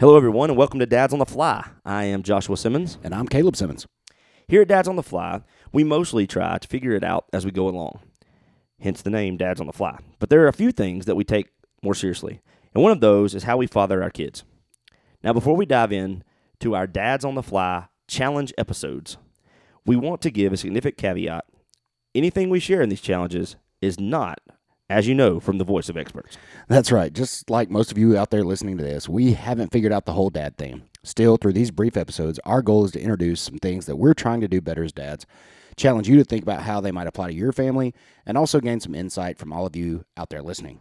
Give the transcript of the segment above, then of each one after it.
Hello, everyone, and welcome to Dads on the Fly. I am Joshua Simmons. And I'm Caleb Simmons. Here at Dads on the Fly, we mostly try to figure it out as we go along, hence the name Dads on the Fly. But there are a few things that we take more seriously, and one of those is how we father our kids. Now, before we dive in to our Dads on the Fly challenge episodes, we want to give a significant caveat. Anything we share in these challenges is not, as you know, from the voice of experts. That's right. Just like most of you out there listening to this, we haven't figured out the whole dad thing. Still, through these brief episodes, our goal is to introduce some things that we're trying to do better as dads, challenge you to think about how they might apply to your family, and also gain some insight from all of you out there listening.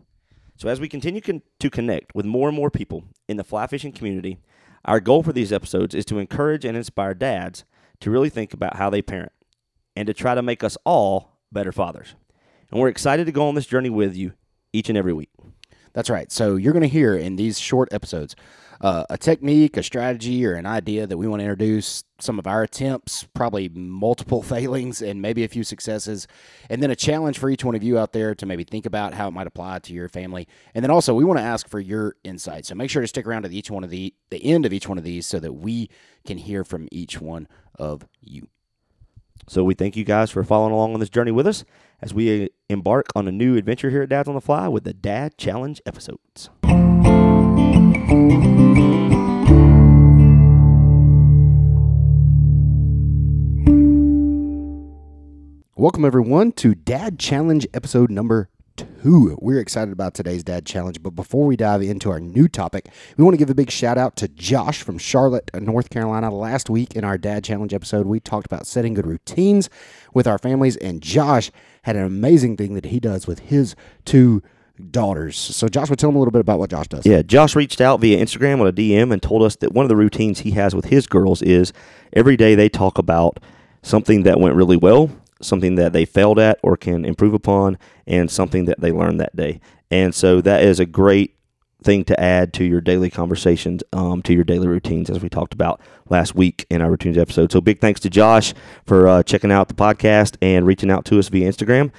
So as we continue to connect with more and more people in the fly fishing community, our goal for these episodes is to encourage and inspire dads to really think about how they parent and to try to make us all better fathers. And we're excited to go on this journey with you each and every week. That's right. So you're going to hear in these short episodes a technique, a strategy, or an idea that we want to introduce, some of our attempts, probably multiple failings and maybe a few successes, and then a challenge for each one of you out there to maybe think about how it might apply to your family. And then also we want to ask for your insight. So make sure to stick around to each one of the end of each one of these so that we can hear from each one of you. So we thank you guys for following along on this journey with us as we embark on a new adventure here at Dads on the Fly with the Dad Challenge episodes. Welcome, everyone, to Dad Challenge episode number 2. We're excited about today's Dad Challenge, but before we dive into our new topic, we want to give a big shout out to Josh from Charlotte, North Carolina. Last week in our Dad Challenge episode, we talked about setting good routines with our families, and Josh had an amazing thing that he does with his 2 daughters. So Joshua, tell them a little bit about what Josh does. Yeah, Josh reached out via Instagram on a DM and told us that one of the routines he has with his girls is every day they talk about something that went really well, something that they failed at or can improve upon, and something that they learned that day. And so that is a great thing to add to your daily conversations, to your daily routines, as we talked about last week in our routines episode. So big thanks to Josh for checking out the podcast and reaching out to us via Instagram.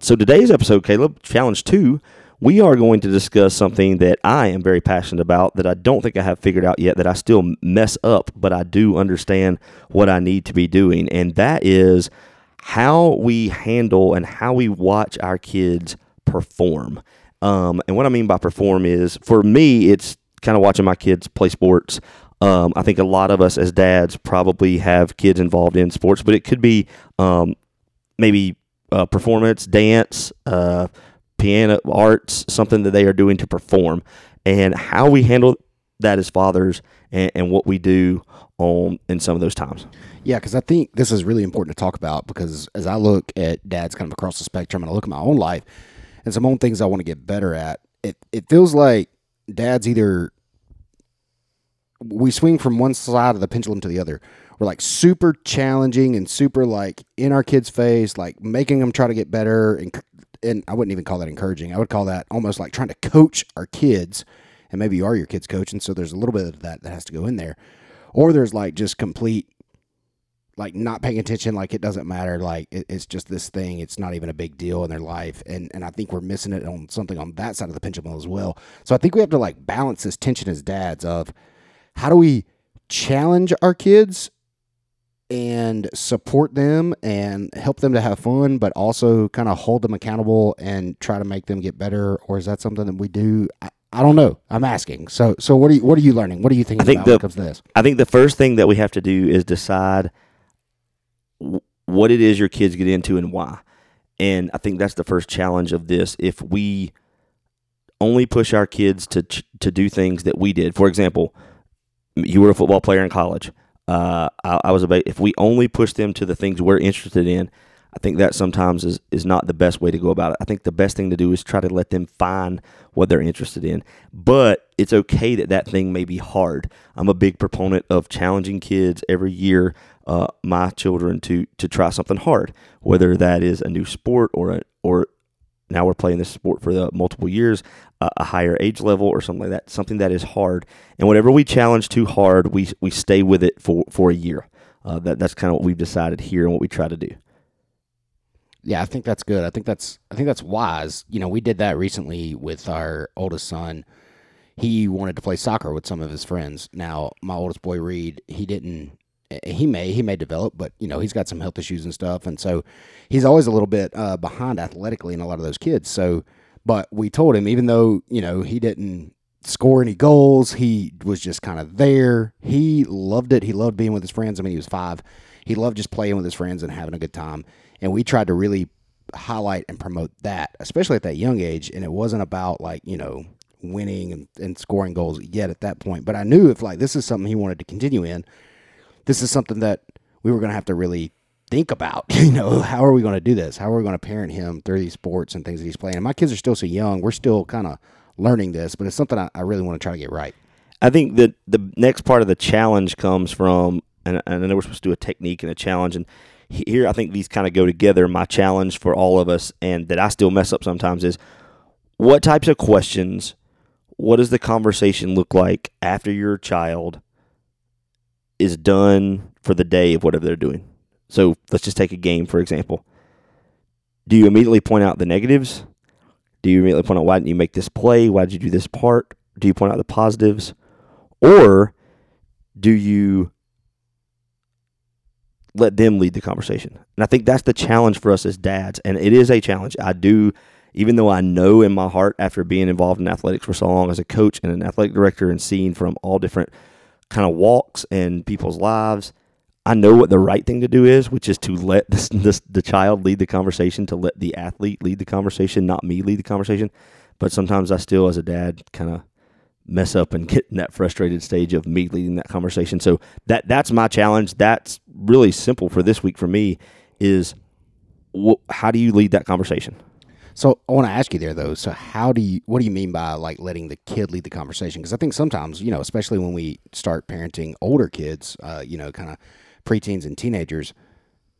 So today's episode, Caleb, Challenge 2, we are going to discuss something that I am very passionate about that I don't think I have figured out yet, that I still mess up, but I do understand what I need to be doing. And that is how we handle and how we watch our kids perform. And what I mean by perform is, for me, it's kind of watching my kids play sports. I think a lot of us as dads probably have kids involved in sports, but it could be maybe performance, dance, piano, arts, something that they are doing to perform. And how we handle that as fathers and what we do in some of those times. Yeah, because I think this is really important to talk about, because as I look at dads kind of across the spectrum and I look at my own life and some own things I want to get better at, it feels like dads either, we swing from one side of the pendulum to the other. We're like super challenging and super like in our kids' face, like making them try to get better. And I wouldn't even call that encouraging. I would call that almost like trying to coach our kids. And maybe you are your kid's coach, and so there's a little bit of that has to go in there. Or there's like just complete, like not paying attention, like it doesn't matter, like it's just this thing, it's not even a big deal in their life. And I think we're missing it on something on that side of the pendulum as well. So I think we have to like balance this tension as dads of how do we challenge our kids and support them and help them to have fun, but also kind of hold them accountable and try to make them get better? Or is that something that we do? I don't know. I'm asking. So what are you learning? What do you think about when it comes to this? I think the first thing that we have to do is decide what it is your kids get into and why. And I think that's the first challenge of this. If we only push our kids to do things that we did, for example, you were a football player in college. I was if we only push them to the things we're interested in, I think that sometimes is not the best way to go about it. I think the best thing to do is try to let them find what they're interested in. But it's okay that thing may be hard. I'm a big proponent of challenging kids every year, my children, to try something hard, whether that is a new sport or now we're playing this sport for the multiple years, a higher age level or something like that, something that is hard. And whenever we challenge too hard, we stay with it for a year. That's kind of what we've decided here and what we try to do. Yeah, I think that's good. I think that's wise. You know, we did that recently with our oldest son. he wanted to play soccer with some of his friends. Now, my oldest boy, Reed, he didn't. He may develop, but, you know, he's got some health issues and stuff. And so he's always a little bit behind athletically in a lot of those kids. So, but we told him, even though, you know, he didn't score any goals, he was just kind of there. He loved it. He loved being with his friends. I mean, he was 5. He loved just playing with his friends and having a good time. And we tried to really highlight and promote that, especially at that young age. And it wasn't about, like, you know, winning and scoring goals yet at that point. But I knew if, like, this is something he wanted to continue in, this is something that we were going to have to really think about. You know, how are we going to do this? How are we going to parent him through these sports and things that he's playing? And my kids are still so young. We're still kind of learning this, but it's something I really want to try to get right. I think that the next part of the challenge comes from, and I know we're supposed to do a technique and a challenge, and here I think these kind of go together. My challenge for all of us, and that I still mess up sometimes, is what types of questions, what does the conversation look like after your child is done for the day of whatever they're doing? So let's just take a game, for example. Do you immediately point out the negatives? Do you immediately point out, why didn't you make this play? Why did you do this part? Do you point out the positives? Or do you let them lead the conversation? And I think that's the challenge for us as dads, and it is a challenge. I do, even though I know in my heart, after being involved in athletics for so long as a coach and an athletic director and seeing from all different kind of walks and people's lives, I know what the right thing to do is, which is to let the child lead the conversation, to let the athlete lead the conversation, not me lead the conversation. But sometimes I still, as a dad, kind of mess up and get in that frustrated stage of me leading that conversation. So that's my challenge. That's really simple for this week for me, is how do you lead that conversation? So I want to ask you there, though. So what do you mean by, like, letting the kid lead the conversation? Because I think sometimes, you know, especially when we start parenting older kids, you know, kind of preteens and teenagers,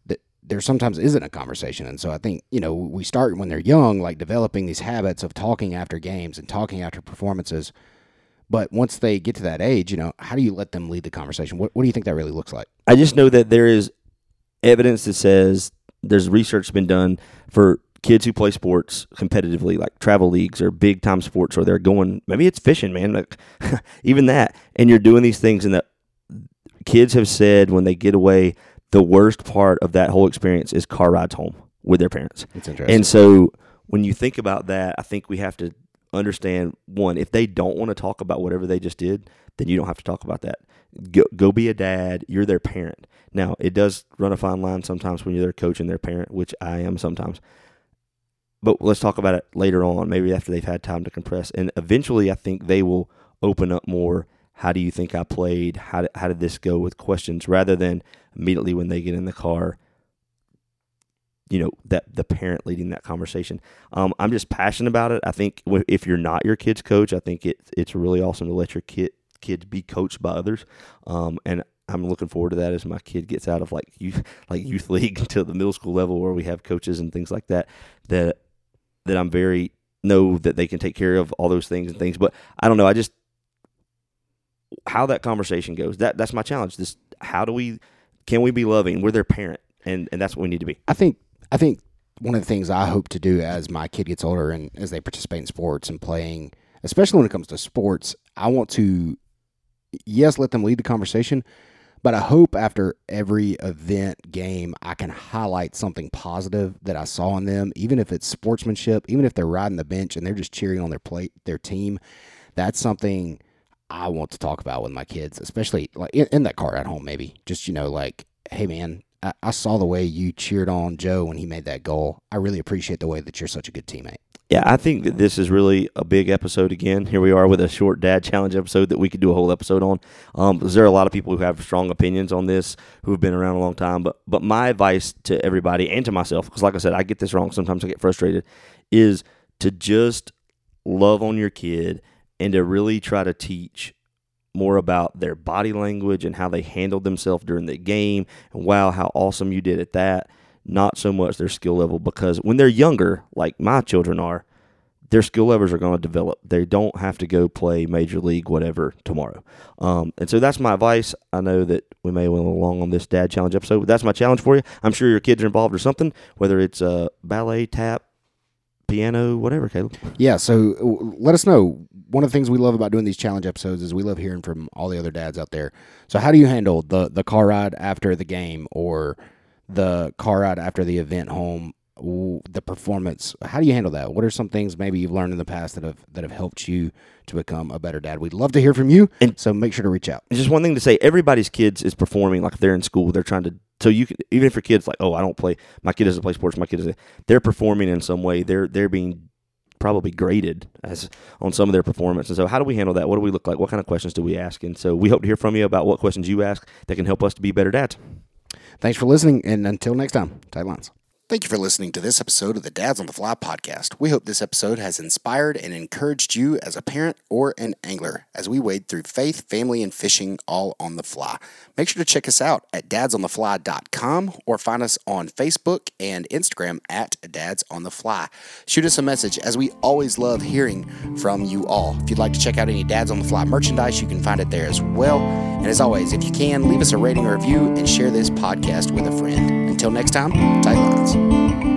that there sometimes isn't a conversation. And so I think, you know, we start when they're young, like, developing these habits of talking after games and talking after performances. But once they get to that age, you know, how do you let them lead the conversation? What do you think that really looks like? I just know that there is evidence that says, there's research been done for kids who play sports competitively, like travel leagues or big time sports, or they're going, maybe it's fishing, man, like, even that. And you're doing these things, and the kids have said when they get away, the worst part of that whole experience is car rides home with their parents. That's interesting. And so when you think about that, I think we have to understand, one, if they don't want to talk about whatever they just did, then you don't have to talk about that. Go be a dad. You're their parent. Now, it does run a fine line sometimes when you're their coach and their parent, which I am sometimes. But let's talk about it later on, maybe after they've had time to compress. And eventually I think they will open up more, how do you think I played? How did this go, with questions, rather than immediately when they get in the car, you know, that the parent leading that conversation. I'm just passionate about it. I think if you're not your kid's coach, I think it's really awesome to let your kids be coached by others. And I'm looking forward to that as my kid gets out of youth league to the middle school level, where we have coaches and things like that I'm very know that they can take care of all those things and things. But I don't know. I just, how that conversation goes, that's my challenge. This, how do we, can we be loving? We're their parent, and that's what we need to be. I think one of the things I hope to do as my kid gets older and as they participate in sports and playing, especially when it comes to sports, I want to, yes, let them lead the conversation, but I hope after every event, game, I can highlight something positive that I saw in them, even if it's sportsmanship, even if they're riding the bench and they're just cheering on their team. That's something I want to talk about with my kids, especially like in that car at home, maybe. Just, you know, like, hey, man, I saw the way you cheered on Joe when he made that goal. I really appreciate the way that you're such a good teammate. Yeah, I think that this is really a big episode again. Here we are with a short dad challenge episode that we could do a whole episode on. There are a lot of people who have strong opinions on this, who have been around a long time. But my advice to everybody and to myself, because like I said, I get this wrong. Sometimes I get frustrated, is to just love on your kid and to really try to teach more about their body language and how they handled themselves during the game. And wow, how awesome you did at that. Not so much their skill level, because when they're younger, like my children are, their skill levels are going to develop. They don't have to go play major league whatever tomorrow. And so that's my advice. I know that we may went along on this dad challenge episode, but that's my challenge for you. I'm sure your kids are involved or something, whether it's ballet, tap, piano, whatever, Caleb. Yeah, so let us know. One of the things we love about doing these challenge episodes is we love hearing from all the other dads out there. So how do you handle the car ride after the game or the car ride after the event home, the performance? How do you handle that? What are some things maybe you've learned in the past that have helped you to become a better dad? We'd love to hear from you, and so make sure to reach out. Just one thing to say, everybody's kids is performing. Like if they're in school, they're trying to. So you can, even if your kid's like, oh, I don't play, my kid doesn't play sports, my kid doesn't, they're performing in some way. They're being probably graded as on some of their performance. And so how do we handle that? What do we look like? What kind of questions do we ask? And so we hope to hear from you about what questions you ask that can help us to be better dads. Thanks for listening, and until next time, tight lines. Thank you for listening to this episode of the Dads on the Fly podcast. We hope this episode has inspired and encouraged you as a parent or an angler as we wade through faith, family, and fishing all on the fly. Make sure to check us out at dadsonthefly.com or find us on Facebook and Instagram at Dads on the Fly. Shoot us a message, as we always love hearing from you all. If you'd like to check out any Dads on the Fly merchandise, you can find it there as well. And as always, if you can, leave us a rating or review and share this podcast with a friend. Until next time, tight lines.